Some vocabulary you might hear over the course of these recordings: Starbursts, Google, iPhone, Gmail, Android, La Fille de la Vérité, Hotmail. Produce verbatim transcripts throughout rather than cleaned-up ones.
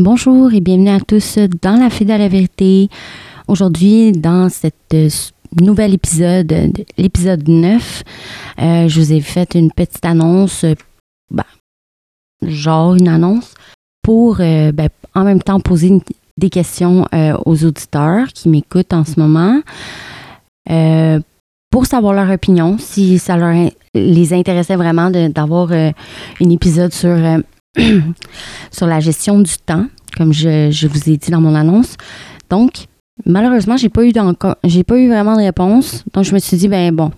Bonjour et bienvenue à tous dans La Fille de la Vérité. Aujourd'hui, dans cette nouvel épisode, l'épisode neuf, euh, je vous ai fait une petite annonce, ben, genre une annonce, pour euh, ben, en même temps poser une, des questions euh, aux auditeurs qui m'écoutent en ce moment, euh, pour savoir leur opinion, si ça leur les intéressait vraiment de, d'avoir euh, un épisode sur... Euh, sur la gestion du temps, comme je, je vous ai dit dans mon annonce. Donc, malheureusement, j'ai pas eu j'ai pas eu vraiment de réponse. Donc, je me suis dit, ben bon,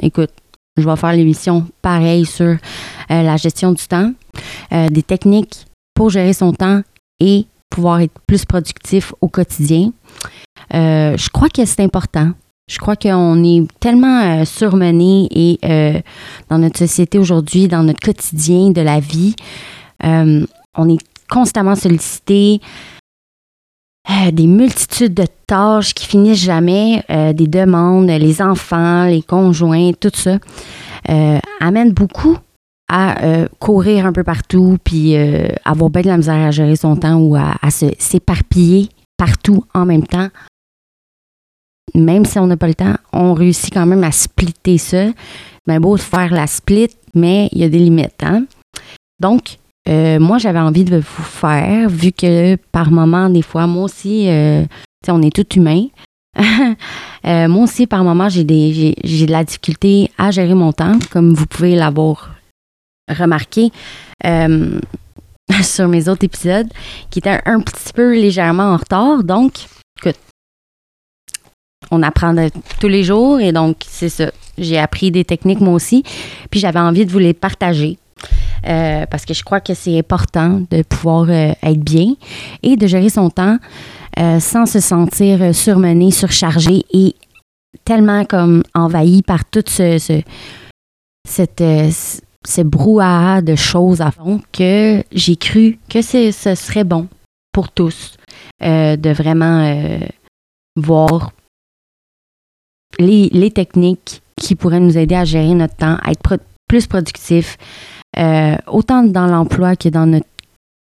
écoute, je vais faire l'émission pareille sur euh, la gestion du temps, euh, des techniques pour gérer son temps et pouvoir être plus productif au quotidien. Euh, je crois que c'est important. Je crois qu'on est tellement euh, surmené et euh, dans notre société aujourd'hui, dans notre quotidien de la vie, Euh, on est constamment sollicité, euh, des multitudes de tâches qui finissent jamais, euh, des demandes, les enfants, les conjoints, tout ça, euh, amène beaucoup à euh, courir un peu partout puis euh, avoir bien de la misère à gérer son temps ou à, à se, s'éparpiller partout en même temps. Même si on n'a pas le temps, on réussit quand même à splitter ça. Ben beau faire la split, mais il y a des limites, hein? Donc, Euh, moi, j'avais envie de vous faire, vu que par moment, des fois, moi aussi, euh, tu sais, on est tous humains. euh, moi aussi, par moment, j'ai, des, j'ai, j'ai de la difficulté à gérer mon temps, comme vous pouvez l'avoir remarqué euh, sur mes autres épisodes, qui étaient un, un petit peu légèrement en retard. Donc, écoute, on apprend de, tous les jours et donc, c'est ça. J'ai appris des techniques, moi aussi, puis j'avais envie de vous les partager. Euh, parce que je crois que c'est important de pouvoir euh, être bien et de gérer son temps euh, sans se sentir surmené, surchargé et tellement comme envahi par tout ce, ce, cette, euh, ce brouhaha de choses à fond que j'ai cru que c'est, ce serait bon pour tous euh, de vraiment euh, voir les, les techniques qui pourraient nous aider à gérer notre temps, à être pro- plus productifs, Euh, autant dans l'emploi que dans notre,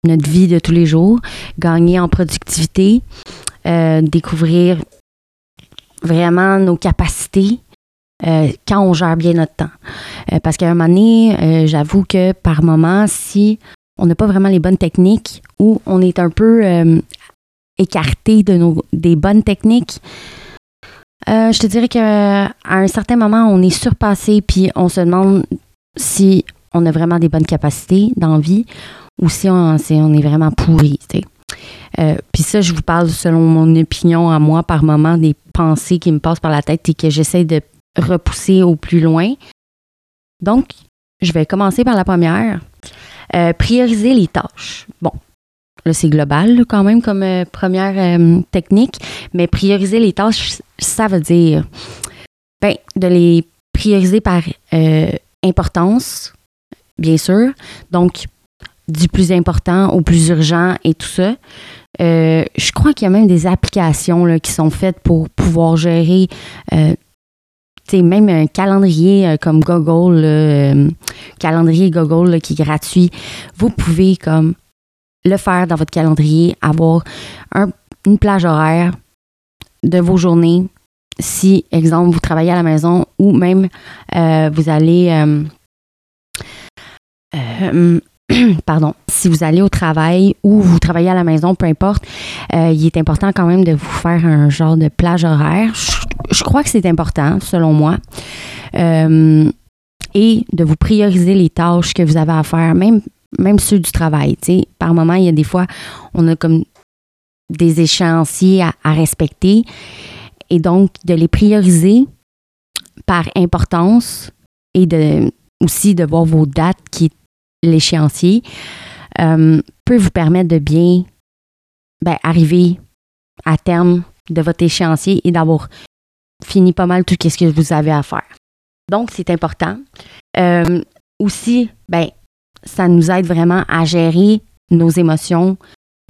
notre vie de tous les jours, gagner en productivité, euh, découvrir vraiment nos capacités euh, quand on gère bien notre temps. Euh, parce qu'à un moment donné, euh, j'avoue que par moment, si on n'a pas vraiment les bonnes techniques ou on est un peu euh, écarté de nos, des bonnes techniques, euh, je te dirais qu'à un certain moment, on est surpassé puis on se demande si on a vraiment des bonnes capacités d'envie ou si on, si on est vraiment pourri. Euh, Puis ça, je vous parle selon mon opinion à moi par moment des pensées qui me passent par la tête et que j'essaie de repousser au plus loin. Donc, je vais commencer par la première. Euh, prioriser les tâches. Bon, là, c'est global là, quand même comme euh, première euh, technique, mais prioriser les tâches, ça veut dire ben, de les prioriser par euh, importance, bien sûr. Donc, du plus important au plus urgent et tout ça. Euh, je crois qu'il y a même des applications là, qui sont faites pour pouvoir gérer, euh, tu sais, même un calendrier euh, comme Google, euh, calendrier Google là, qui est gratuit. Vous pouvez comme le faire dans votre calendrier, avoir un, une plage horaire de vos journées. Si, exemple, vous travaillez à la maison ou même euh, vous allez... Euh, Euh, pardon, si vous allez au travail ou vous travaillez à la maison, peu importe, euh, il est important quand même de vous faire un genre de plage horaire. Je, je crois que c'est important, selon moi. Euh, et de vous prioriser les tâches que vous avez à faire, même même ceux du travail. Tu sais, par moment, il y a des fois, on a comme des échéanciers à, à respecter et donc de les prioriser par importance et de aussi de voir vos dates qui est l'échéancier euh, peut vous permettre de bien ben, arriver à terme de votre échéancier et d'avoir fini pas mal tout ce que vous avez à faire. Donc, c'est important. Euh, aussi, ben, ça nous aide vraiment à gérer nos émotions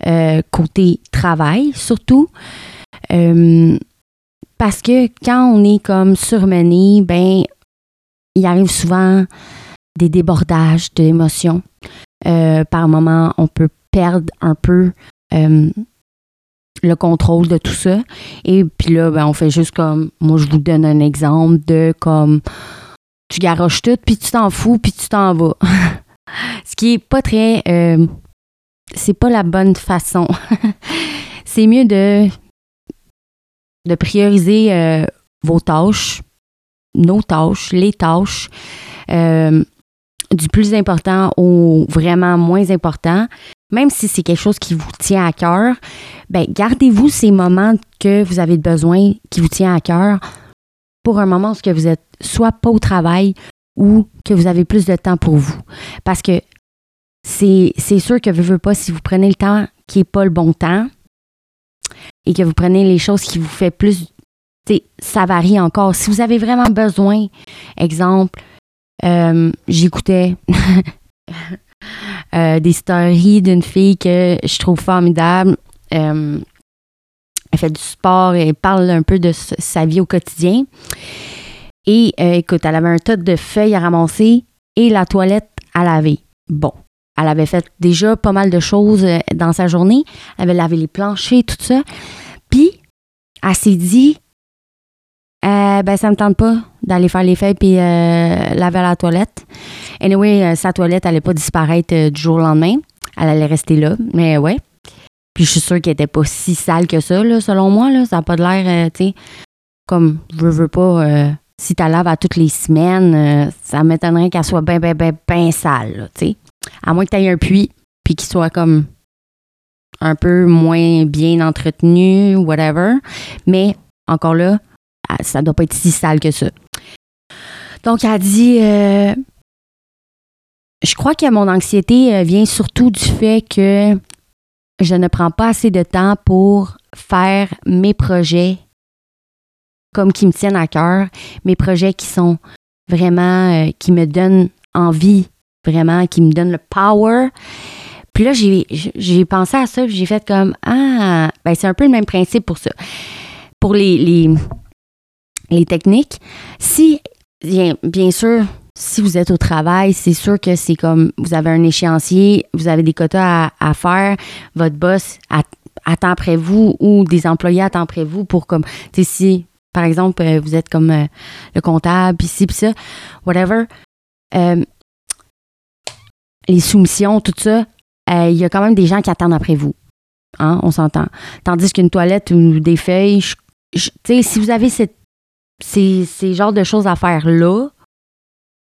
euh, côté travail, surtout. Euh, parce que quand on est comme surmené, ben, il arrive souvent des débordages d'émotions. Euh, par moment, on peut perdre un peu euh, le contrôle de tout ça. Et puis là, ben, on fait juste comme... Moi, je vous donne un exemple de comme... Tu garoches tout, puis tu t'en fous, puis tu t'en vas. Ce qui est pas très... Euh, c'est pas la bonne façon. C'est mieux de, de prioriser euh, vos tâches, nos tâches, les tâches, euh, du plus important au vraiment moins important. Même si c'est quelque chose qui vous tient à cœur, ben gardez-vous ces moments que vous avez besoin, qui vous tient à cœur, pour un moment où que vous êtes soit pas au travail ou que vous avez plus de temps pour vous. Parce que c'est, c'est sûr que, veux, veux pas, si vous prenez le temps qui n'est pas le bon temps et que vous prenez les choses qui vous fait plus, ça varie encore. Si vous avez vraiment besoin, exemple, euh, j'écoutais... Euh, des stories d'une fille que je trouve formidable. Euh, elle fait du sport et parle un peu de sa vie au quotidien. Et euh, écoute, elle avait un tas de feuilles à ramasser et la toilette à laver. Bon, elle avait fait déjà pas mal de choses dans sa journée. Elle avait lavé les planchers, tout ça. Puis, elle s'est dit, euh, ben ça me tente pas d'aller faire les feuilles puis euh, laver à la toilette. Anyway, euh, sa toilette n'allait pas disparaître euh, du jour au lendemain. Elle allait rester là, mais ouais. Puis je suis sûre qu'elle n'était pas si sale que ça, là, selon moi. Là. Ça n'a pas de l'air, euh, tu sais, comme je veux, veux pas, euh, si tu la laves à toutes les semaines, euh, ça m'étonnerait qu'elle soit bien, bien, bien, bien sale, tu sais. À moins que tu aies un puits, puis qu'il soit comme un peu moins bien entretenu, whatever. Mais encore là, ça doit pas être si sale que ça. Donc, elle a dit... Euh, Je crois que mon anxiété vient surtout du fait que je ne prends pas assez de temps pour faire mes projets comme qui me tiennent à cœur, mes projets qui sont vraiment, euh, qui me donnent envie, vraiment, qui me donnent le power. Puis là, j'ai, j'ai pensé à ça, puis j'ai fait comme, ah, ben c'est un peu le même principe pour ça. Pour les, les, les techniques, si, bien, bien sûr, si vous êtes au travail, c'est sûr que c'est comme vous avez un échéancier, vous avez des quotas à, à faire, votre boss attend après vous ou des employés attendent après vous pour comme, tu sais, si par exemple vous êtes comme euh, le comptable, puis ci, puis ça, whatever, euh, les soumissions, tout ça, il euh, y a quand même des gens qui attendent après vous. Hein, on s'entend. Tandis qu'une toilette ou des feuilles, tu sais, si vous avez cette, ces, ces genres de choses à faire là,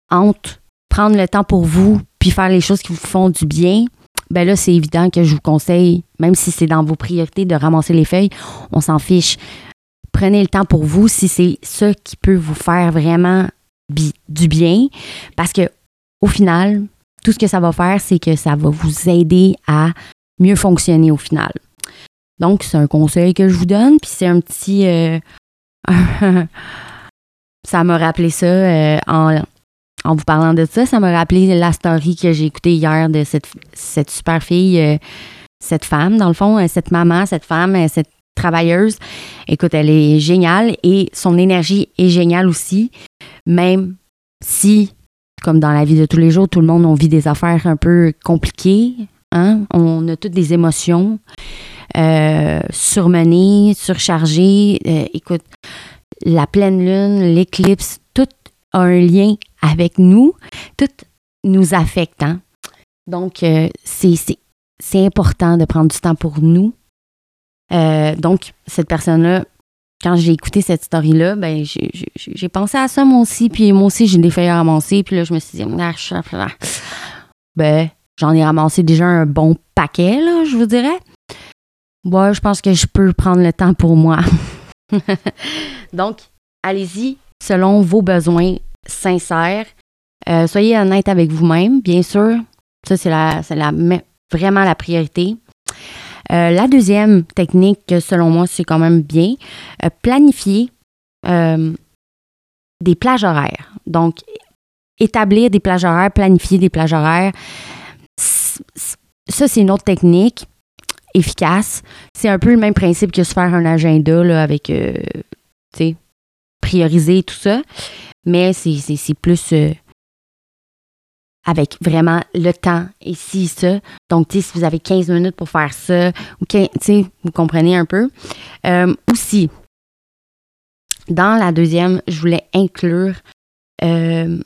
entre prendre le temps pour vous puis faire les choses qui vous font du bien, ben là, c'est évident que je vous conseille, même si c'est dans vos priorités de ramasser les feuilles, on s'en fiche. Prenez le temps pour vous si c'est ça qui peut vous faire vraiment bi- du bien, parce que au final, tout ce que ça va faire, c'est que ça va vous aider à mieux fonctionner au final. Donc, c'est un conseil que je vous donne, puis c'est un petit... Euh, ça m'a rappelé ça euh, en... En vous parlant de ça, ça m'a rappelé la story que j'ai écoutée hier de cette, cette super fille, euh, cette femme, dans le fond, euh, cette maman, cette femme, euh, cette travailleuse. Écoute, elle est géniale et son énergie est géniale aussi, même si, comme dans la vie de tous les jours, tout le monde, on vit des affaires un peu compliquées. Hein? On a toutes des émotions euh, surmenées, surchargées. Euh, écoute, la pleine lune, l'éclipse, tout a un lien avec nous, tout nous affecte. Hein? Donc, euh, c'est, c'est, c'est important de prendre du temps pour nous. Euh, donc, cette personne-là, quand j'ai écouté cette story-là, ben, j'ai, j'ai, j'ai pensé à ça moi aussi, puis moi aussi, j'ai des feuilles à ramasser, puis là, je me suis dit, ben, J'en ai ramassé déjà un bon paquet, là, je vous dirais. Bon, je pense que je peux prendre le temps pour moi. Donc, allez-y selon vos besoins sincères. Euh, soyez honnête avec vous-même, bien sûr. Ça, c'est, la, c'est la, vraiment la priorité. Euh, la deuxième technique, selon moi, c'est quand même bien. Euh, planifier euh, des plages horaires. Donc, établir des plages horaires, planifier des plages horaires. Ça, c'est une autre technique efficace. C'est un peu le même principe que se faire un agenda là, avec, euh, tu sais, prioriser tout ça. Mais c'est, c'est, c'est plus euh, avec vraiment le temps et si ça. Donc, tu sais, si vous avez quinze minutes pour faire ça, ou tu sais, vous comprenez un peu. Euh, aussi, dans la deuxième, je voulais inclure euh,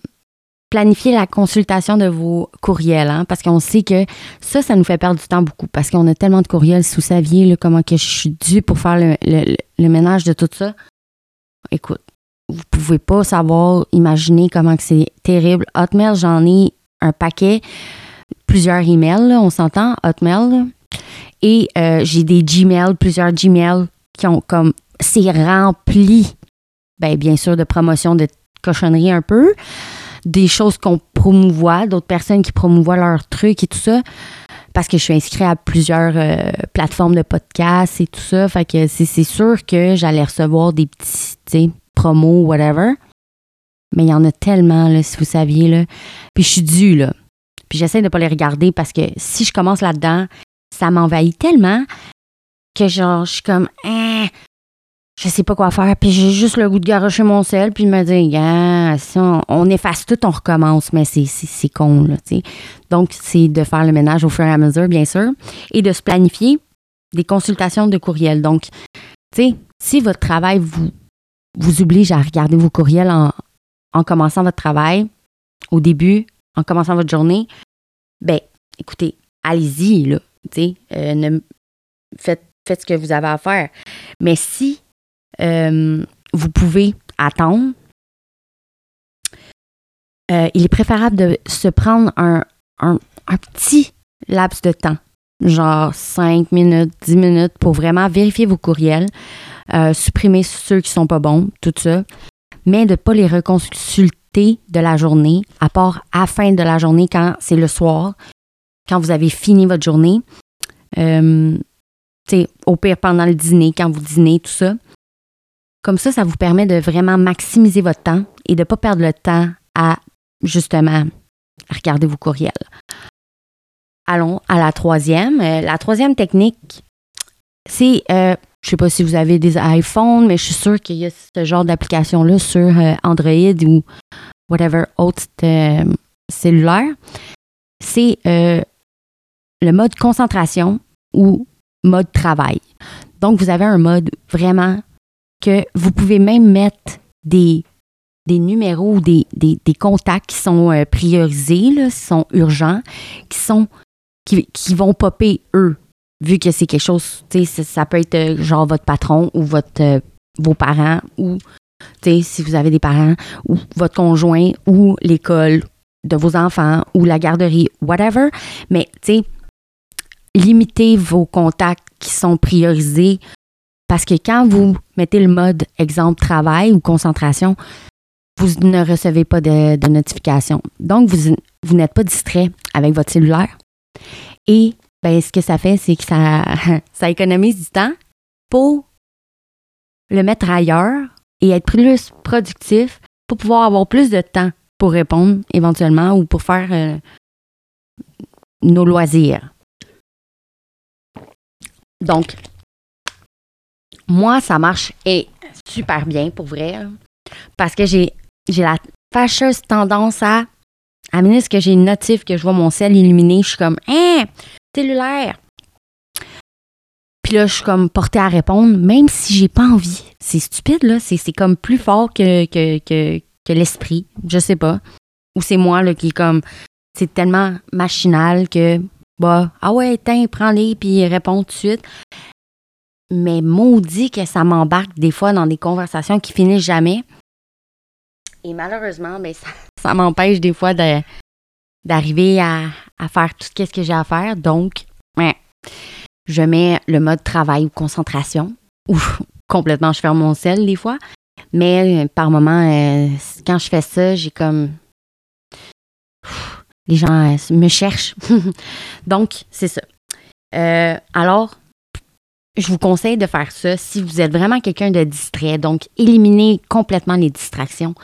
planifier la consultation de vos courriels, hein, parce qu'on sait que ça, ça nous fait perdre du temps beaucoup, parce qu'on a tellement de courriels. Si vous saviez là, comment que je suis due pour faire le, le, le ménage de tout ça, écoute, vous pouvez pas savoir, imaginer comment que c'est terrible. Hotmail, j'en ai un paquet, plusieurs emails, là, on s'entend, Hotmail, là. Et euh, j'ai des Gmail, plusieurs Gmail qui ont comme, c'est rempli, ben, bien sûr, de promotion de cochonnerie un peu, des choses qu'on promouvoit, d'autres personnes qui promouvoient leurs trucs et tout ça, parce que je suis inscrite à plusieurs euh, plateformes de podcasts et tout ça, fait que c'est, c'est sûr que j'allais recevoir des petits, tu sais, promos, whatever, mais il y en a tellement, là, si vous saviez, là, puis je suis due, là, puis j'essaie de pas les regarder, parce que si je commence là-dedans, ça m'envahit tellement que genre, je suis comme, eh, je sais pas quoi faire, puis j'ai juste le goût de garocher mon sel, puis de me dire, yeah, si on, on efface tout, on recommence, mais c'est, c'est, c'est con, là, tu sais. Donc, c'est de faire le ménage au fur et à mesure, bien sûr, et de se planifier des consultations de courriel. Donc, tu sais, si votre travail vous, vous oblige à regarder vos courriels en, en commençant votre travail, au début, en commençant votre journée, ben, écoutez, allez-y, là, tu sais, euh, ne, faites, faites ce que vous avez à faire. Mais si Euh, vous pouvez attendre. Euh, il est préférable de se prendre un, un, un petit laps de temps, genre cinq minutes, dix minutes, pour vraiment vérifier vos courriels, euh, supprimer ceux qui ne sont pas bons, tout ça, mais de ne pas les reconsulter de la journée, à part à la fin de la journée, quand c'est le soir, quand vous avez fini votre journée, euh, tu sais, au pire pendant le dîner, quand vous dînez, tout ça. Comme ça, ça vous permet de vraiment maximiser votre temps et de ne pas perdre le temps à, justement, regarder vos courriels. Allons à la troisième. Euh, la troisième technique, c'est, euh, je ne sais pas si vous avez des iPhones, mais je suis sûre qu'il y a ce genre d'application-là sur euh, Android ou whatever autre euh, cellulaire. C'est euh, le mode concentration ou mode travail. Donc, vous avez un mode vraiment que vous pouvez même mettre des, des numéros ou des, des, des contacts qui sont euh, priorisés, là, qui sont urgents, qui, sont, qui, qui vont popper, eux, vu que c'est quelque chose, tu sais, ça, ça peut être euh, genre votre patron ou votre, euh, vos parents ou, tu sais, si vous avez des parents ou votre conjoint ou l'école de vos enfants ou la garderie, whatever. Mais, tu sais, limitez vos contacts qui sont priorisés. Parce que quand vous mettez le mode, exemple, travail ou concentration, vous ne recevez pas de, de notification. Donc, vous, vous n'êtes pas distrait avec votre cellulaire. Et ben, ce que ça fait, c'est que ça, ça économise du temps pour le mettre ailleurs et être plus productif pour pouvoir avoir plus de temps pour répondre éventuellement ou pour faire euh, nos loisirs. Donc, moi, ça marche et super bien, pour vrai, parce que j'ai, j'ai la fâcheuse tendance à, à minute que j'ai une notif, que je vois mon cell illuminer, je suis comme « Hein, cellulaire! » Puis là, je suis comme portée à répondre, même si j'ai pas envie. C'est stupide, là. C'est, c'est comme plus fort que, que, que, que l'esprit, je sais pas. Ou c'est moi, là, qui est comme... C'est tellement machinal que... bah Ah ouais, tiens, prends-les, puis réponds tout de suite. Mais maudit que ça m'embarque des fois dans des conversations qui finissent jamais. Et malheureusement, ben ça, ça m'empêche des fois de, d'arriver à, à faire tout ce que j'ai à faire. Donc, ouais, je mets le mode travail ou concentration, ou complètement je ferme mon cell des fois. Mais euh, par moment, euh, quand je fais ça, j'ai comme... Pff, les gens euh, me cherchent. Donc, c'est ça. Euh, alors, je vous conseille de faire ça si vous êtes vraiment quelqu'un de distrait. Donc, éliminez complètement les distractions.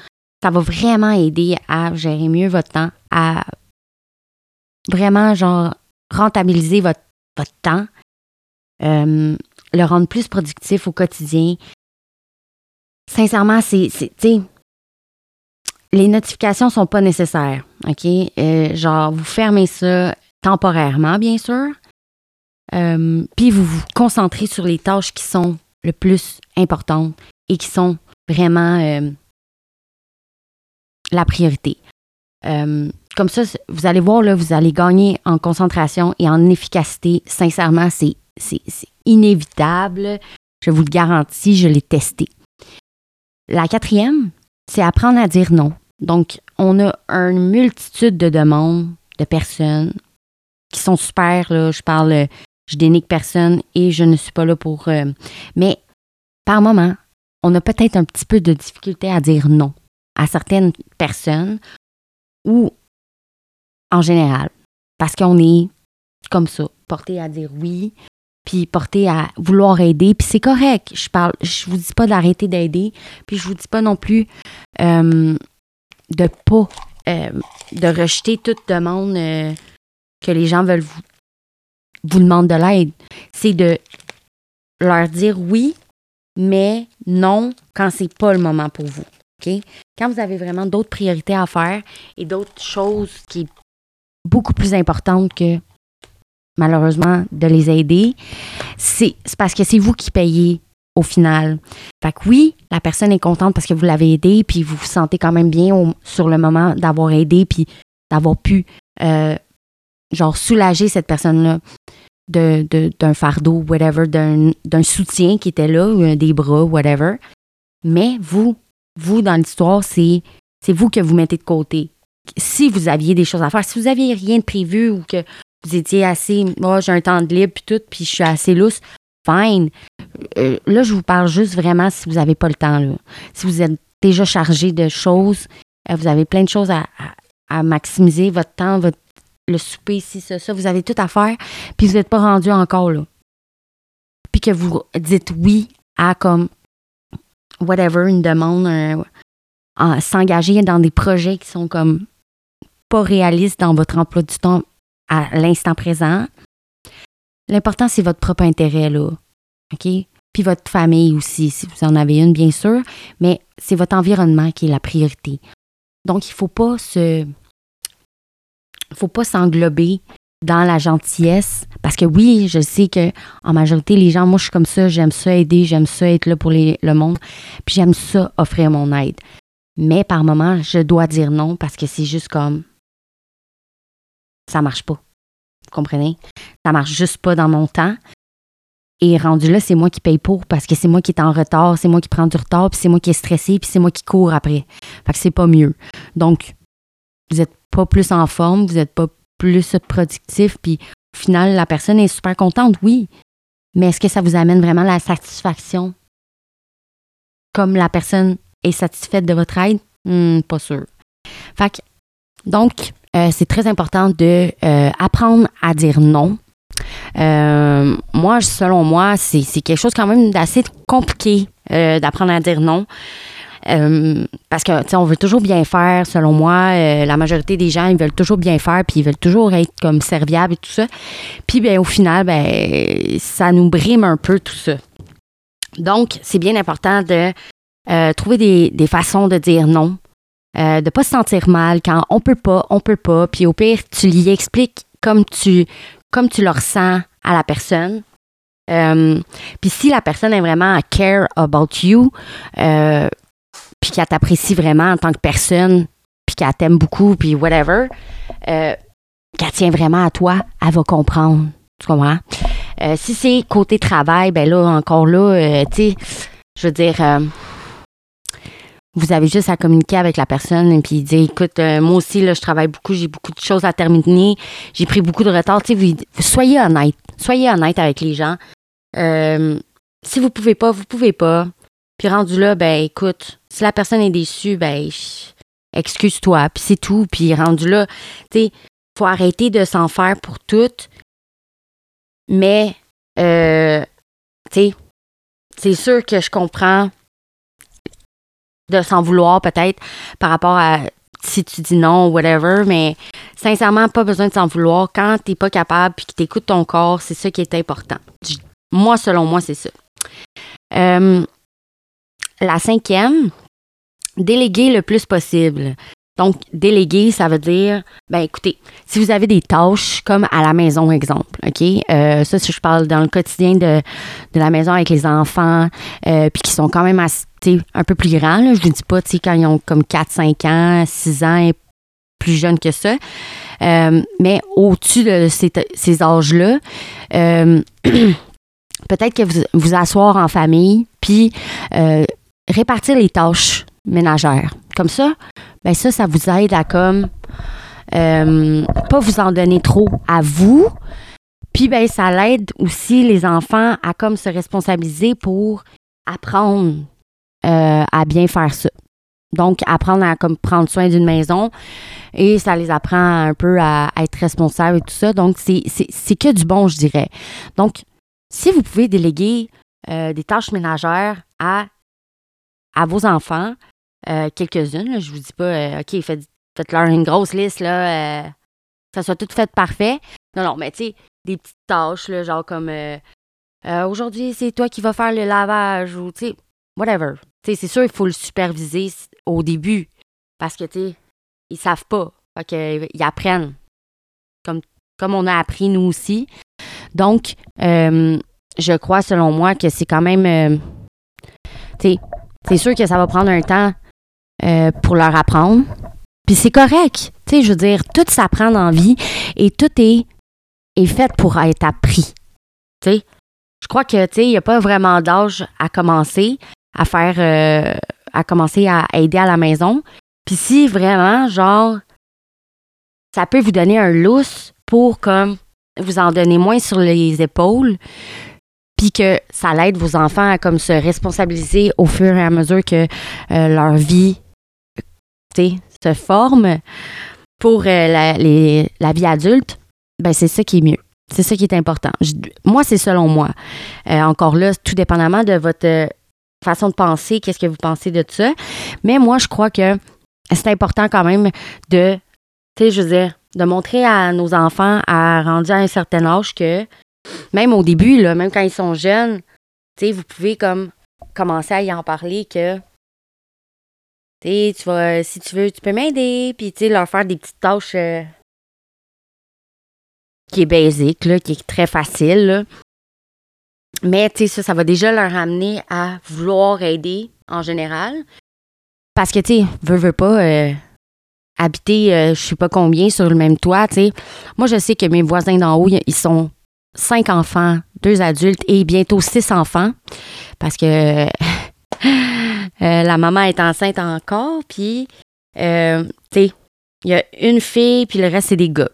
Ça va vraiment aider à gérer mieux votre temps, à vraiment, genre, rentabiliser votre, votre temps, euh, le rendre plus productif au quotidien. Sincèrement, c'est, c'est, tu sais, les notifications sont pas nécessaires, OK? Euh, genre, vous fermez ça temporairement, bien sûr, euh, puis vous vous concentrez sur les tâches qui sont le plus importantes et qui sont vraiment euh, la priorité. Euh, comme ça, vous allez voir, là, vous allez gagner en concentration et en efficacité. Sincèrement, c'est, c'est, c'est inévitable. Je vous le garantis, je l'ai testé. La quatrième, c'est apprendre à dire non. Donc, on a une multitude de demandes de personnes qui sont super, là, je parle, je dénigre personne et je ne suis pas là pour... Euh, mais par moment, on a peut-être un petit peu de difficulté à dire non à certaines personnes ou en général, parce qu'on est comme ça, porté à dire oui, puis porter à vouloir aider, puis c'est correct. Je parle, je vous dis pas d'arrêter d'aider, puis je vous dis pas non plus euh, de pas, euh, de rejeter toute demande euh, que les gens veulent vous, vous demander de l'aide. C'est de leur dire oui, mais non quand c'est pas le moment pour vous, OK? Quand vous avez vraiment d'autres priorités à faire et d'autres choses qui sont beaucoup plus importantes que malheureusement, de les aider, c'est, c'est parce que c'est vous qui payez au final. Fait que oui, la personne est contente parce que vous l'avez aidée, puis vous vous sentez quand même bien au, sur le moment d'avoir aidé, puis d'avoir pu, euh, genre, soulager cette personne-là de, de, d'un fardeau, whatever, d'un, d'un soutien qui était là, ou des bras, whatever. Mais vous, vous, dans l'histoire, c'est, c'est vous que vous mettez de côté. Si vous aviez des choses à faire, si vous n'aviez rien de prévu ou que vous étiez assez, moi, oh, j'ai un temps de libre, puis tout, puis je suis assez lousse, fine. Euh, là, je vous parle juste vraiment si vous n'avez pas le temps, là. Si vous êtes déjà chargé de choses, euh, vous avez plein de choses à, à, à maximiser, votre temps, votre, le souper, ici, ça, ça, vous avez tout à faire, puis vous n'êtes pas rendu encore, là. Puis que vous dites oui à, comme, whatever, une demande, euh, à s'engager dans des projets qui sont, comme, pas réalistes dans votre emploi du temps à l'instant présent. L'important, c'est votre propre intérêt, là. OK? Puis votre famille aussi, si vous en avez une, bien sûr, mais c'est votre environnement qui est la priorité. Donc, il faut pas se... Il faut pas s'englober dans la gentillesse, parce que oui, je sais que en majorité, les gens, moi, je suis comme ça, j'aime ça aider, j'aime ça être là pour les, le monde, puis j'aime ça offrir mon aide. Mais par moments, je dois dire non, parce que c'est juste comme... Ça marche pas. Vous comprenez? Ça marche juste pas dans mon temps. Et rendu là, c'est moi qui paye pour parce que c'est moi qui est en retard, c'est moi qui prends du retard, puis c'est moi qui est stressé, puis c'est moi qui cours après. Fait que c'est pas mieux. Donc, vous êtes pas plus en forme, vous êtes pas plus productif, puis au final, la personne est super contente, oui. Mais est-ce que ça vous amène vraiment la satisfaction? Comme la personne est satisfaite de votre aide? Hmm, pas sûr. Fait que, donc, Euh, c'est très important de euh, apprendre à dire non. Euh, moi, selon moi, c'est, c'est quelque chose quand même d'assez compliqué euh, d'apprendre à dire non. Euh, parce que, tu sais, on veut toujours bien faire, selon moi. Euh, la majorité des gens, ils veulent toujours bien faire, puis ils veulent toujours être comme serviables et tout ça. Puis, bien, au final, ben, ça nous brime un peu tout ça. Donc, c'est bien important de euh, trouver des, des façons de dire non. Euh, de ne pas se sentir mal quand on peut pas, on peut pas. Puis au pire, tu lui expliques comme tu, comme tu le ressens à la personne. Euh, puis si la personne est vraiment « care about you euh, », puis qu'elle t'apprécie vraiment en tant que personne, puis qu'elle t'aime beaucoup, puis whatever, euh, qu'elle tient vraiment à toi, elle va comprendre. Tu comprends? Euh, si c'est côté travail, ben là, encore là, euh, tu sais, je veux dire... Euh, Vous avez juste à communiquer avec la personne et puis dire, écoute, euh, moi aussi, là, je travaille beaucoup, j'ai beaucoup de choses à terminer, j'ai pris beaucoup de retard. Tu sais, vous, soyez honnête. Soyez honnête avec les gens. Euh, si vous pouvez pas, vous pouvez pas. Puis rendu là, ben écoute, si la personne est déçue, ben excuse-toi, puis c'est tout. Puis rendu là, tu sais, faut arrêter de s'en faire pour toutes. Mais, euh, tu sais, c'est sûr que je comprends de s'en vouloir peut-être par rapport à si tu dis non ou whatever, mais sincèrement, pas besoin de s'en vouloir. Quand t'es pas capable puis que t'écoutes ton corps, c'est ça qui est important. Moi, selon moi, c'est ça. Euh, la cinquième, déléguer le plus possible. Donc, déléguer, ça veut dire, ben écoutez, si vous avez des tâches comme à la maison, exemple, OK? Euh, ça, si je parle dans le quotidien de, de la maison avec les enfants, euh, puis qui sont quand même assez, un peu plus grands, là, je vous dis pas, tu sais, quand ils ont comme quatre, cinq ans, six ans et plus jeunes que ça, euh, mais au-dessus de ces, ces âges-là, euh, peut-être que vous vous asseoir en famille, puis euh, répartir les tâches ménagères. Comme ça, ben ça, ça vous aide à comme euh, pas vous en donner trop à vous. Puis ben ça l'aide aussi les enfants à comme se responsabiliser pour apprendre euh, à bien faire ça. Donc apprendre à comme prendre soin d'une maison et ça les apprend un peu à, à être responsables et tout ça. Donc c'est c'est c'est que du bon, je dirais. Donc si vous pouvez déléguer euh, des tâches ménagères à à vos enfants. Euh, quelques-unes, là, je vous dis pas, euh, OK, faites, faites-leur une grosse liste, là, euh, que ça soit tout fait parfait. Non, non, mais tu sais, des petites tâches, là, genre comme euh, euh, aujourd'hui, c'est toi qui vas faire le lavage ou, tu sais, whatever. Tu sais, c'est sûr, il faut le superviser au début parce que, tu sais, ils savent pas. Fait qu'ils apprennent comme, comme on a appris nous aussi. Donc, euh, je crois, selon moi, que c'est quand même, euh, tu sais, c'est sûr que ça va prendre un temps. Euh, pour leur apprendre. Puis c'est correct. Tu sais, je veux dire, tout s'apprend dans la vie et tout est, est fait pour être appris. Tu sais, je crois que, tu sais, il n'y a pas vraiment d'âge à commencer à faire, euh, à commencer à aider à la maison. Puis si vraiment, genre, ça peut vous donner un lousse pour, comme, vous en donner moins sur les épaules, puis que ça l'aide vos enfants à, comme, se responsabiliser au fur et à mesure que euh, leur vie se forme pour euh, la, les, la vie adulte, ben c'est ça qui est mieux. C'est ça qui est important. Je, moi, c'est selon moi. Euh, encore là, tout dépendamment de votre euh, façon de penser, qu'est-ce que vous pensez de tout ça. Mais moi, je crois que c'est important quand même de, tu sais, je veux dire, de montrer à nos enfants à rendu à un certain âge que même au début, là, même quand ils sont jeunes, tu sais, vous pouvez comme commencer à y en parler que tu vas, si tu veux, tu peux m'aider, puis tu sais, leur faire des petites tâches euh, qui est basique, là, qui est très facile, là. Mais tu sais, ça, ça va déjà leur amener à vouloir aider en général. Parce que tu sais, veux, veux pas euh, habiter, euh, je sais pas combien, sur le même toit, tu sais. Moi, je sais que mes voisins d'en haut, ils sont cinq enfants, deux adultes et bientôt six enfants. Parce que... Euh, la maman est enceinte encore, puis, euh, tu sais, il y a une fille, puis le reste, c'est des gars.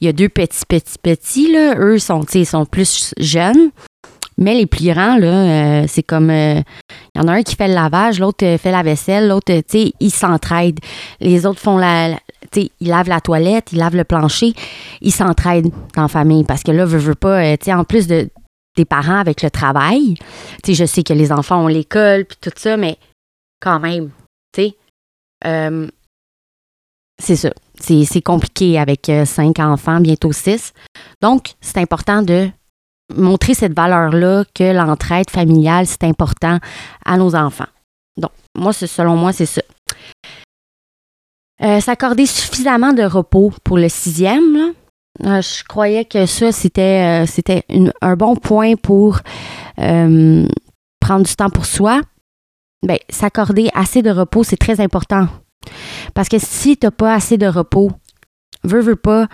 Il y a deux petits, petits, petits, là. Eux, sont, tu sais, sont plus jeunes, mais les plus grands, là, euh, c'est comme... Il euh, y en a un qui fait le lavage, l'autre euh, fait la vaisselle, l'autre, tu sais, ils s'entraident. Les autres font la... la tu sais, ils lavent la toilette, ils lavent le plancher, ils s'entraident dans la famille, parce que là, veut, veut pas, euh, tu sais, en plus de... des parents avec le travail. Tu sais, je sais que les enfants ont l'école puis tout ça, mais quand même, tu sais, euh, c'est ça. C'est, c'est compliqué avec euh, cinq enfants, bientôt six. Donc, c'est important de montrer cette valeur-là que l'entraide familiale, c'est important à nos enfants. Donc, moi, c'est, selon moi, c'est ça. Euh, s'accorder suffisamment de repos pour le sixième, là. Euh, je croyais que ça, c'était, euh, c'était une, un bon point pour euh, prendre du temps pour soi. Bien, s'accorder assez de repos, c'est très important. Parce que si tu n'as pas assez de repos, veux, veux pas,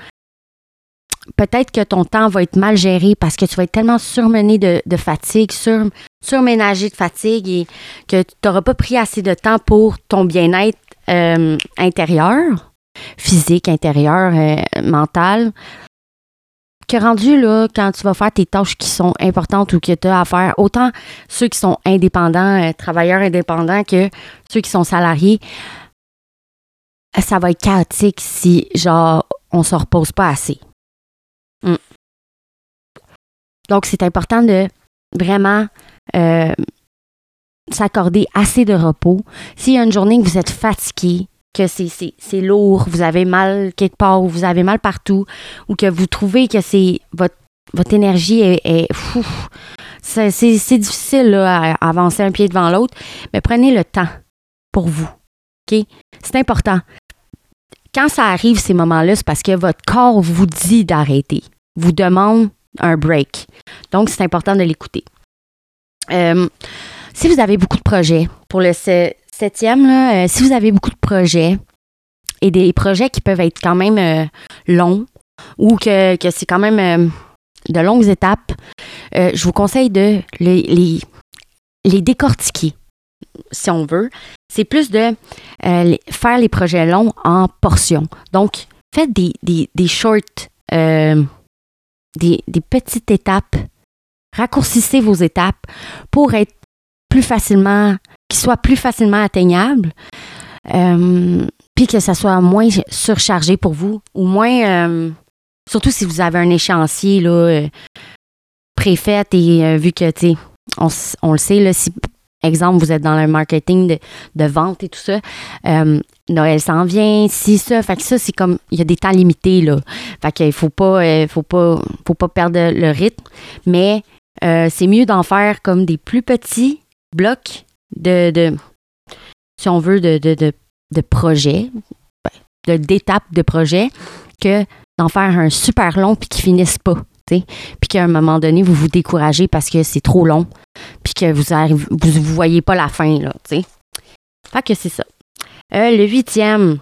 peut-être que ton temps va être mal géré parce que tu vas être tellement surmené de, de fatigue, sur, surménagé de fatigue et que tu n'auras pas pris assez de temps pour ton bien-être euh, intérieur, physique, intérieur, euh, mental. Que rendu là, quand tu vas faire tes tâches qui sont importantes ou que tu as à faire, autant ceux qui sont indépendants, euh, travailleurs indépendants que ceux qui sont salariés, ça va être chaotique si, genre, on se repose pas assez. Mm. Donc, c'est important de vraiment euh, s'accorder assez de repos. S'il y a une journée que vous êtes fatigué, que c'est, c'est, c'est lourd, vous avez mal quelque part, vous avez mal partout, ou que vous trouvez que c'est votre, votre énergie est... est ouf, c'est, c'est, c'est difficile là, à avancer un pied devant l'autre, mais prenez le temps pour vous. Okay? C'est important. Quand ça arrive, ces moments-là, c'est parce que votre corps vous dit d'arrêter, vous demande un break. Donc, c'est important de l'écouter. Euh, si vous avez beaucoup de projets, pour le septième, là, euh, si vous avez beaucoup de projets et des projets qui peuvent être quand même euh, longs ou que, que c'est quand même euh, de longues étapes, euh, je vous conseille de les, les, les décortiquer, si on veut. C'est plus de euh, les, faire les projets longs en portions. Donc, faites des, des, des shorts, euh, des, des petites étapes. Raccourcissez vos étapes pour être plus facilement, qu'ils soient plus facilement atteignables, euh, puis que ça soit moins surchargé pour vous, ou moins, euh, surtout si vous avez un échéancier là, euh, préfet et euh, vu que, tu sais, on, on le sait, là, si... Exemple, vous êtes dans le marketing de, de vente et tout ça. Euh, Noël s'en vient, si ça. Fait que ça, c'est comme, il y a des temps limités, là. Fait qu'il ne faut pas, euh, faut pas, faut pas perdre le rythme. Mais euh, c'est mieux d'en faire comme des plus petits blocs de, de si on veut, de, de, de, de projets, de, d'étapes de projets, que d'en faire un super long puis qui finissent pas. Puis qu'à un moment donné, vous vous découragez parce que c'est trop long, puis que vous ne vous, vous voyez pas la fin, là, tu sais. Fait que c'est ça. Euh, le huitième,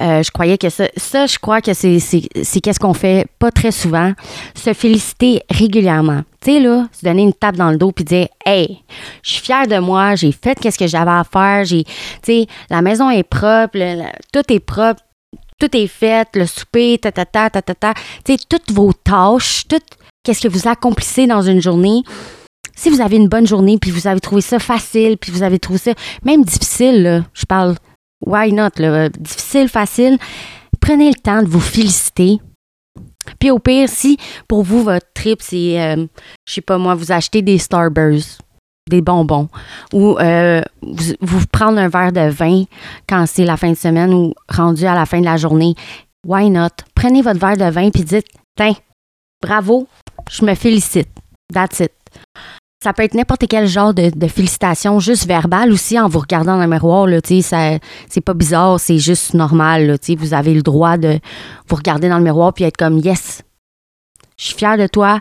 euh, je croyais que ça, ça, je crois que c'est, c'est, c'est qu'est-ce qu'on fait pas très souvent, se féliciter régulièrement. Tu sais, là, se donner une tape dans le dos, puis dire « Hey, je suis fière de moi, j'ai fait qu'est-ce que j'avais à faire, j'ai, tu sais, la maison est propre, le, la, tout est propre, tout est fait, le souper, ta ta ta ta ta ta. Tu sais, toutes vos tâches, tout qu'est-ce que vous accomplissez dans une journée. Si vous avez une bonne journée, puis vous avez trouvé ça facile, puis vous avez trouvé ça même difficile, là, je parle why not, là, difficile, facile, prenez le temps de vous féliciter. Puis au pire, si pour vous votre trip c'est, euh, je sais pas moi, vous achetez des Starbursts, des bonbons, ou euh, vous, vous prendre un verre de vin quand c'est la fin de semaine ou rendu à la fin de la journée. Why not? Prenez votre verre de vin puis dites « Tiens, bravo, je me félicite. That's it. » Ça peut être n'importe quel genre de, de félicitation, juste verbale aussi, en vous regardant dans le miroir. Là, ça, c'est pas bizarre, c'est juste normal. Là, vous avez le droit de vous regarder dans le miroir puis être comme « Yes, je suis fière de toi,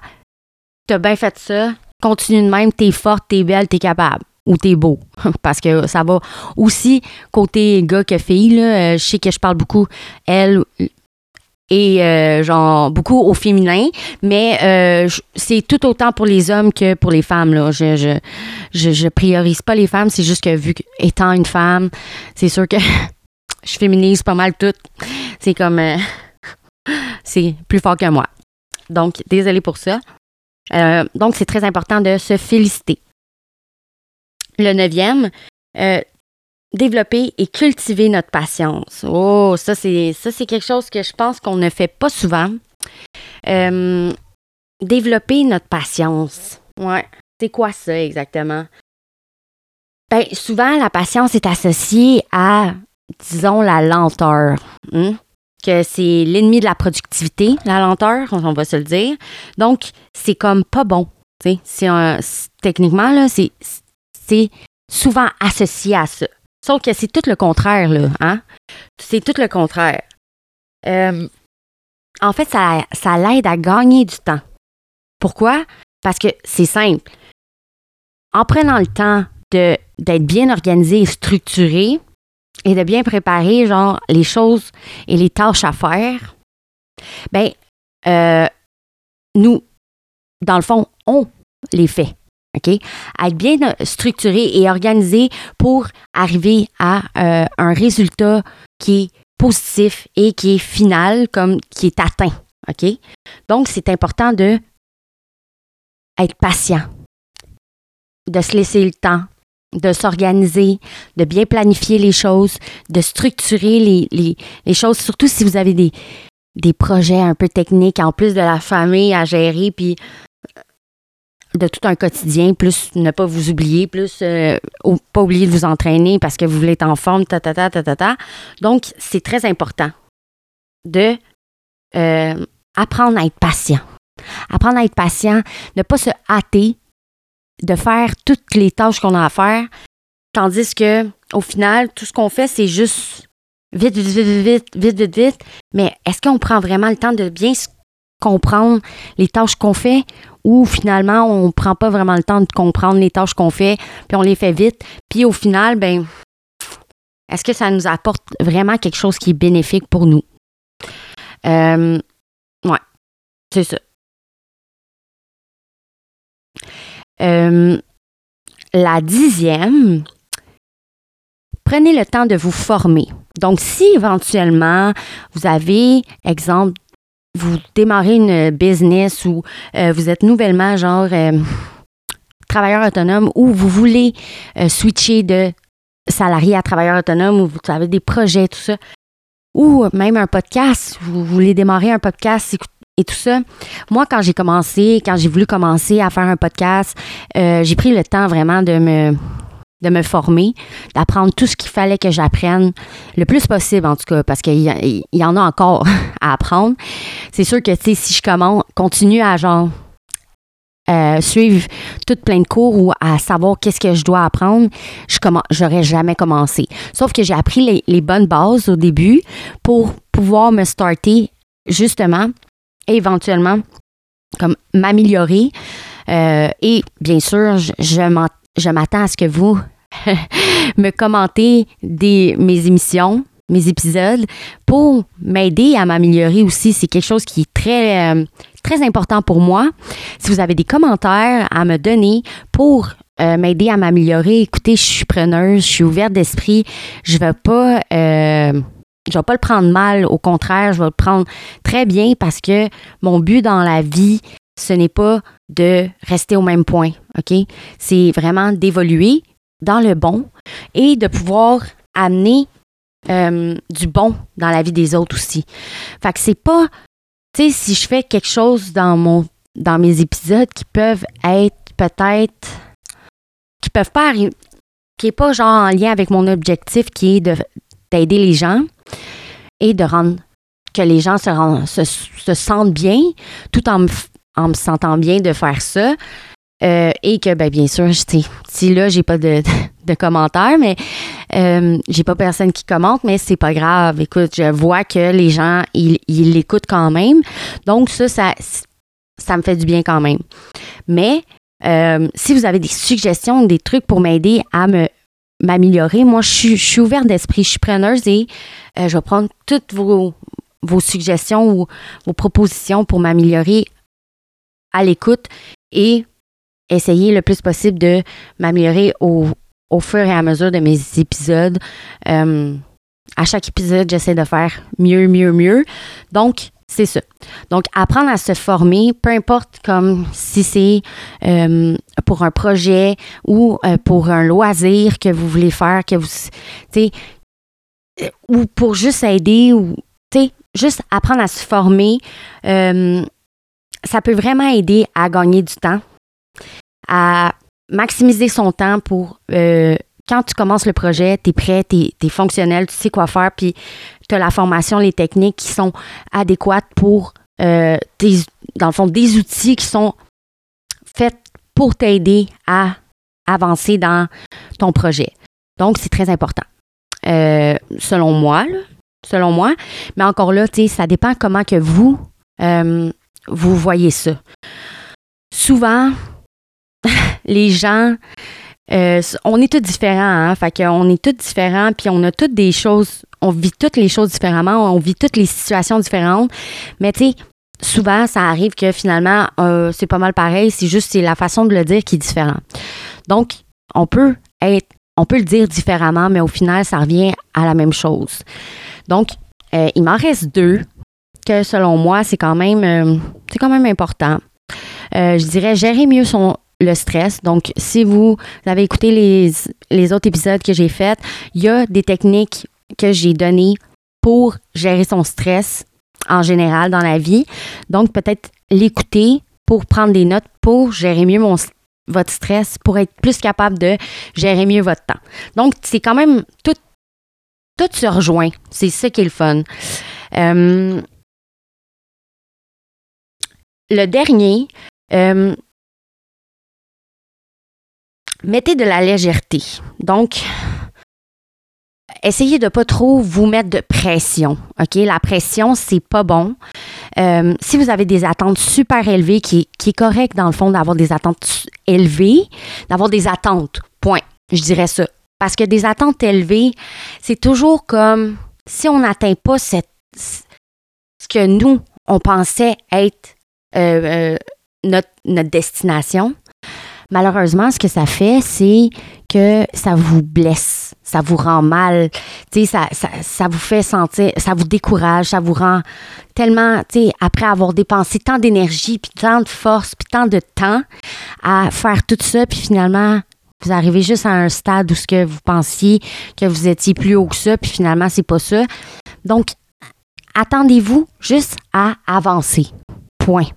t'as bien fait ça. » Continue de même, t'es forte, t'es belle, t'es capable. Ou t'es beau. Parce que ça va aussi côté gars que fille, là, euh, je sais que je parle beaucoup elle et euh, genre beaucoup au féminin, mais euh, je, c'est tout autant pour les hommes que pour les femmes. Là. Je, je, je, je priorise pas les femmes, c'est juste que vu qu'étant une femme, c'est sûr que je féminise pas mal tout. C'est comme euh, c'est plus fort que moi. Donc, désolée pour ça. Euh, donc, c'est très important de se féliciter. Le neuvième, euh, développer et cultiver notre patience. Oh, ça c'est, ça, c'est quelque chose que je pense qu'on ne fait pas souvent. Euh, développer notre patience. Ouais. C'est quoi ça exactement? Bien, souvent, la patience est associée à, disons, la lenteur. Hein? Que c'est l'ennemi de la productivité, la lenteur, on va se le dire. Donc, c'est comme pas bon. C'est un, c'est, techniquement, là, c'est, c'est souvent associé à ça. Sauf que c'est tout le contraire, là. Hein? C'est tout le contraire. Euh, en fait, ça, ça l'aide à gagner du temps. Pourquoi? Parce que c'est simple. En prenant le temps de, d'être bien organisé et structuré, et de bien préparer, genre, les choses et les tâches à faire, bien, euh, nous, dans le fond, on les fait. OK? À être bien structuré et organisé pour arriver à euh, un résultat qui est positif et qui est final, comme qui est atteint. OK? Donc, c'est important de être patient, de se laisser le temps, de s'organiser, de bien planifier les choses, de structurer les, les, les choses, surtout si vous avez des, des projets un peu techniques, en plus de la famille à gérer, puis de tout un quotidien, plus ne pas vous oublier, plus euh, pas oublier de vous entraîner parce que vous voulez être en forme, ta ta ta ta ta ta. Donc, c'est très important de euh, apprendre à être patient. Apprendre à être patient, ne pas se hâter de faire toutes les tâches qu'on a à faire, tandis que au final, tout ce qu'on fait, c'est juste vite, vite, vite, vite, vite, vite, vite. Mais est-ce qu'on prend vraiment le temps de bien comprendre les tâches qu'on fait ou finalement, on ne prend pas vraiment le temps de comprendre les tâches qu'on fait puis on les fait vite, puis au final, ben est-ce que ça nous apporte vraiment quelque chose qui est bénéfique pour nous? Euh, ouais, c'est ça. Euh, la dixième, prenez le temps de vous former. Donc, si éventuellement, vous avez, exemple, vous démarrez une business ou euh, vous êtes nouvellement, genre, euh, travailleur autonome ou vous voulez euh, switcher de salarié à travailleur autonome ou vous avez des projets, tout ça, ou même un podcast, vous voulez démarrer un podcast, écoutez, et tout ça. Moi, quand j'ai commencé, quand j'ai voulu commencer à faire un podcast, euh, j'ai pris le temps vraiment de me, de me former, d'apprendre tout ce qu'il fallait que j'apprenne, le plus possible en tout cas, parce qu'il y, y en a encore à apprendre. C'est sûr que, tu sais, si je commence, continue à genre euh, suivre tout plein de cours ou à savoir qu'est-ce que je dois apprendre, je comm- j'aurais jamais commencé. Sauf que j'ai appris les, les bonnes bases au début pour pouvoir me starter justement et éventuellement, comme m'améliorer. Euh, et bien sûr, je, je, je m'attends à ce que vous me commentez des, mes émissions, mes épisodes, pour m'aider à m'améliorer aussi. C'est quelque chose qui est très, euh, très important pour moi. Si vous avez des commentaires à me donner pour euh, m'aider à m'améliorer, écoutez, je suis preneuse, je suis ouverte d'esprit, je ne vais pas... Euh, Je ne vais pas le prendre mal, au contraire, je vais le prendre très bien parce que mon but dans la vie, ce n'est pas de rester au même point, OK? C'est vraiment d'évoluer dans le bon et de pouvoir amener euh, du bon dans la vie des autres aussi. Fait que c'est pas, tu sais, si je fais quelque chose dans mon, dans mes épisodes qui peuvent être peut-être, qui peuvent pas arriver, qui n'est pas genre en lien avec mon objectif qui est de, d'aider les gens, et de rendre que les gens se, rendent, se, se sentent bien, tout en me, en me sentant bien de faire ça. Euh, et que, ben, bien sûr, si là, j'ai pas de, de commentaires, mais euh, j'ai pas personne qui commente, mais c'est pas grave. Écoute, je vois que les gens, ils, ils l'écoutent quand même. Donc, ça, ça, ça me fait du bien quand même. Mais euh, si vous avez des suggestions, des trucs pour m'aider à me m'améliorer. Moi, je suis, je suis ouverte d'esprit, je suis preneuse et euh, je vais prendre toutes vos, vos suggestions ou vos propositions pour m'améliorer à l'écoute et essayer le plus possible de m'améliorer au, au fur et à mesure de mes épisodes. Euh, à chaque épisode, j'essaie de faire mieux, mieux, mieux. Donc, c'est ça. Donc, apprendre à se former, peu importe comme si c'est euh, pour un projet ou euh, pour un loisir que vous voulez faire, que vous, tu sais, ou pour juste aider, ou, tu sais, juste apprendre à se former, euh, ça peut vraiment aider à gagner du temps, à maximiser son temps pour, euh, quand tu commences le projet, tu es prêt, tu es fonctionnel, tu sais quoi faire, puis tu as la formation, les techniques qui sont adéquates pour, euh, tes, dans le fond, des outils qui sont faits pour t'aider à avancer dans ton projet. Donc, c'est très important, euh, selon moi, là, selon moi. Mais encore là, tu sais, ça dépend comment que vous, euh, vous voyez ça. Souvent, les gens... Euh, on est tous différents, hein? Fait qu'on est tous différents, puis on a toutes des choses, on vit toutes les choses différemment, on vit toutes les situations différentes, mais tu sais, souvent, ça arrive que finalement, euh, c'est pas mal pareil. C'est juste c'est la façon de le dire qui est différente. Donc, on peut être, on peut le dire différemment, mais au final, ça revient à la même chose. Donc, euh, il m'en reste deux que, selon moi, c'est quand même, euh, c'est quand même important. Euh, je dirais gérer mieux son... le stress. Donc, si vous avez écouté les, les autres épisodes que j'ai faits, il y a des techniques que j'ai données pour gérer son stress en général dans la vie. Donc, peut-être l'écouter pour prendre des notes pour gérer mieux mon, votre stress, pour être plus capable de gérer mieux votre temps. Donc, c'est quand même tout, tout se rejoint. C'est ça qui est le fun. Euh, le dernier... Euh, Mettez de la légèreté. Donc, essayez de ne pas trop vous mettre de pression. OK? La pression, c'est pas bon. Euh, si vous avez des attentes super élevées, qui, qui est correct dans le fond d'avoir des attentes élevées, d'avoir des attentes, point. Je dirais ça. Parce que des attentes élevées, c'est toujours comme si on n'atteint pas cette, ce que nous, on pensait être euh, euh, notre, notre destination. Malheureusement, ce que ça fait, c'est que ça vous blesse, ça vous rend mal, tu sais, ça, ça, ça vous fait sentir, ça vous décourage, ça vous rend tellement, tu sais, après avoir dépensé tant d'énergie, puis tant de force, puis tant de temps à faire tout ça, puis finalement, vous arrivez juste à un stade où ce que vous pensiez que vous étiez plus haut que ça, puis finalement, c'est pas ça. Donc, attendez-vous juste à avancer. Point.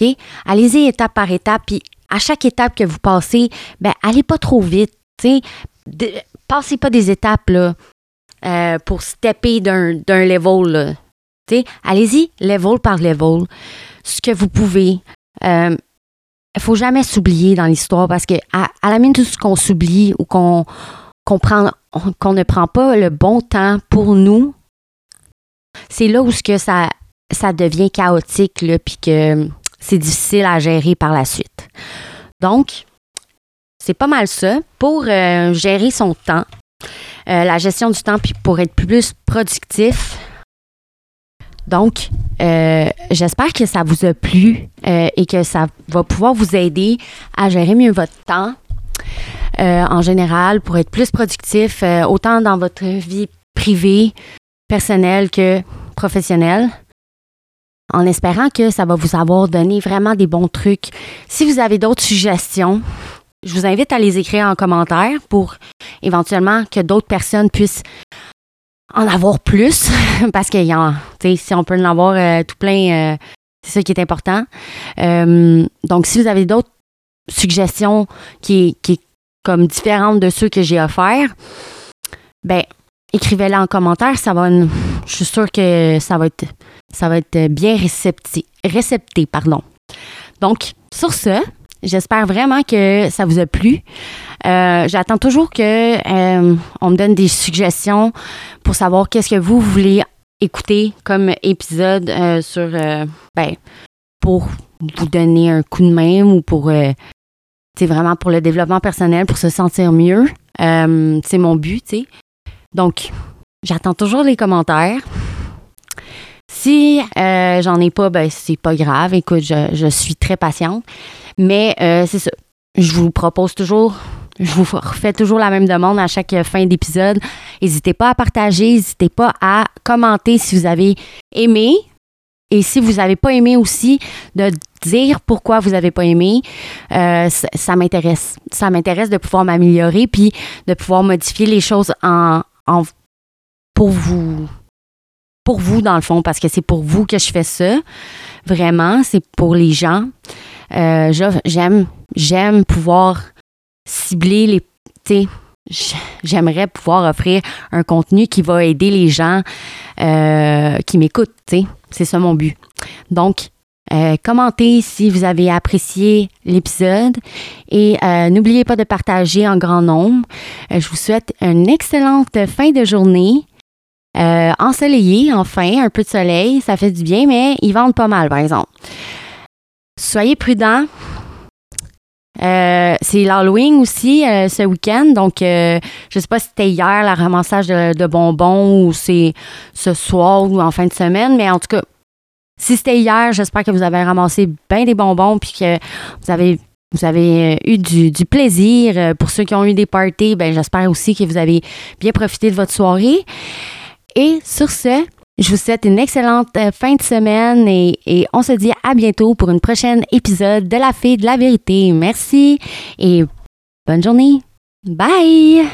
OK? Allez-y étape par étape, puis à chaque étape que vous passez, ben allez pas trop vite, tu sais, passez pas des étapes là, euh, pour stepper d'un, d'un level, tu sais, allez-y level par level, ce que vous pouvez. Il euh, ne faut jamais s'oublier dans l'histoire parce que à, à la mine tout ce qu'on s'oublie ou qu'on, qu'on, prend, qu'on ne prend pas le bon temps pour nous, c'est là où ce que ça, ça devient chaotique là, puis que c'est difficile à gérer par la suite. Donc, c'est pas mal ça pour euh, gérer son temps, euh, la gestion du temps, puis pour être plus productif. Donc, euh, j'espère que ça vous a plu euh, et que ça va pouvoir vous aider à gérer mieux votre temps euh, en général pour être plus productif, euh, autant dans votre vie privée, personnelle que professionnelle. En espérant que ça va vous avoir donné vraiment des bons trucs. Si vous avez d'autres suggestions, je vous invite à les écrire en commentaire pour éventuellement que d'autres personnes puissent en avoir plus. Parce que si on peut en avoir euh, tout plein, euh, c'est ça qui est important. Euh, donc, si vous avez d'autres suggestions qui, qui sont comme différentes de ceux que j'ai offerts, bien, écrivez-les en commentaire. Ça va une... Je suis sûre que ça va être... Ça va être bien récepté, récepté, pardon. Donc, sur ce, j'espère vraiment que ça vous a plu. Euh, j'attends toujours que euh, on me donne des suggestions pour savoir qu'est-ce que vous voulez écouter comme épisode euh, sur, euh, ben, pour vous donner un coup de main ou pour, euh, tu sais, vraiment pour le développement personnel, pour se sentir mieux. Euh, c'est mon but, tu sais. Donc, j'attends toujours les commentaires. Si euh, j'en ai pas, ben c'est pas grave. Écoute, je, je suis très patiente. Mais euh, c'est ça. Je vous propose toujours, je vous refais toujours la même demande à chaque fin d'épisode. N'hésitez pas à partager, n'hésitez pas à commenter si vous avez aimé. Et si vous n'avez pas aimé aussi, de dire pourquoi vous n'avez pas aimé. Euh, ça, ça m'intéresse. Ça m'intéresse de pouvoir m'améliorer puis de pouvoir modifier les choses en, en pour vous. Pour vous, dans le fond, parce que c'est pour vous que je fais ça. Vraiment, c'est pour les gens. Euh, j'aime, j'aime pouvoir cibler les... Tu sais, j'aimerais pouvoir offrir un contenu qui va aider les gens euh, qui m'écoutent, tu sais. C'est ça mon but. Donc, euh, commentez si vous avez apprécié l'épisode et euh, n'oubliez pas de partager en grand nombre. Euh, je vous souhaite une excellente fin de journée. Euh, ensoleillé, enfin, un peu de soleil, ça fait du bien, mais ils vendent pas mal, par exemple. Soyez prudents. Euh, c'est l'Halloween aussi, euh, ce week-end, donc euh, je sais pas si c'était hier, le ramassage de, de bonbons, ou c'est ce soir, ou en fin de semaine, mais en tout cas, Si c'était hier, j'espère que vous avez ramassé bien des bonbons puis que vous avez, vous avez eu du, du plaisir. Pour ceux qui ont eu des parties, ben j'espère aussi que vous avez bien profité de votre soirée. Et sur ce, je vous souhaite une excellente fin de semaine et, et on se dit à bientôt pour une prochaine épisode de La Fille de la Vérité. Merci et bonne journée. Bye!